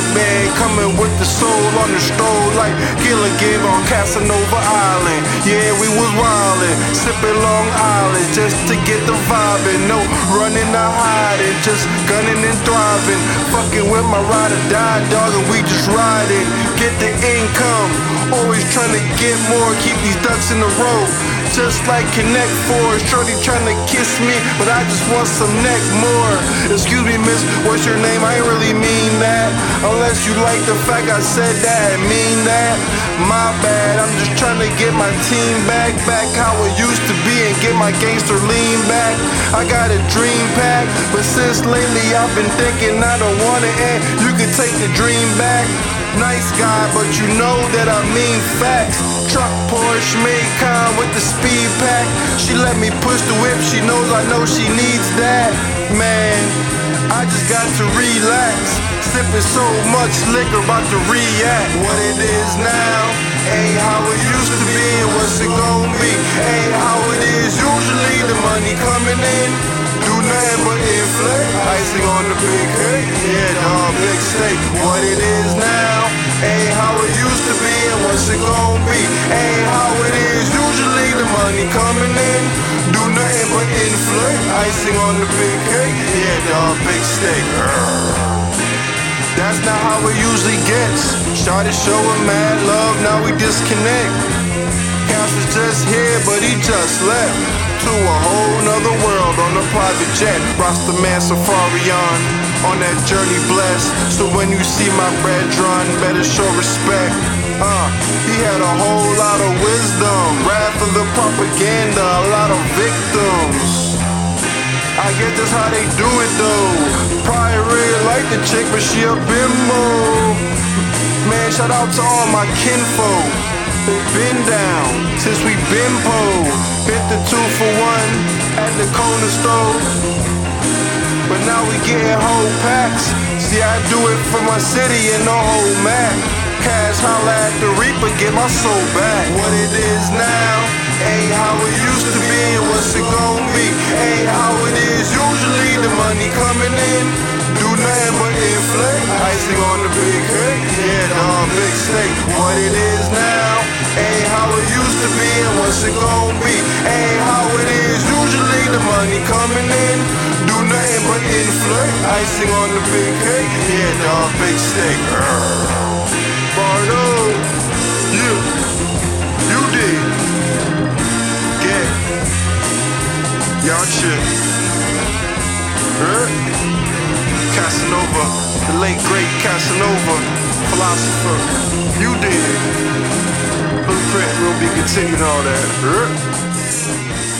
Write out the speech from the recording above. big bag coming with the soul on the stroll like Gilligan on Casanova Island. Yeah, we was wildin', sippin' Long Island just to get the vibin'. No running or hiding, just gunning and thriving. Fucking with my ride or die dog and we just riding. Get the income, always trying to get more, keep these ducks in the row. Just like Connect 4, shorty tryna kiss me, but I just want some neck more. Excuse me miss, what's your name? I ain't really mean that, unless you like the fact I said that, mean that. My bad, I'm just tryna get my team back how it used to be and get my gangster lean back. I got a dream pack, but since lately I've been thinking I don't want it end. You can take the dream back. Nice guy, but you know that I mean facts. Truck Porsche Maybach with the speed pack. She let me push the whip, she knows I know she needs that. Man, I just got to relax. Sipping so much liquor, about to react. What it is now ain't how it used to be, and what's it gon' be ain't how it is usually. The money coming in, do nothing but inflate. Icing on the big cake, yeah, dog, big steak. What it is now ain't how it used to be, and what's it gon' be ain't how it is usually. The money coming in, do nothing but inflate. Icing on the big cake, yeah, dog, big steak. That's not how it usually gets. Started showing mad love, now we disconnect. Cass was just here, but he just left to a whole nother world on a private jet. Rasta man safari on that journey blessed. So when you see my brethren, better show respect. He had a whole lot of wisdom, wrath of the propaganda, a lot of victims. I guess that's how they do it though. Probably really like the chick, but she a bimbo. Man, shout out to all my kinfolk. They've been down since we been po. Hit the 2-for-1 at the corner store, but now we getting whole packs. See, I do it for my city and the whole map. Cash holla at the reaper, get my soul back. What it is now ain't how it used to be, and what's it gon' be ain't how it is usually. The money coming in, do nothing but inflate. Icing on the big cake, yeah, dog, big steak. What it is now ain't how it used to be, and what's it gon' be ain't how it is usually. The money coming in, do nothing but inflate. Icing on the big cake, yeah, dog, big steak. Bardo, you did get y'all shit. Casanova, the late great Casanova, philosopher. You did. Blueprint will be continued, all that.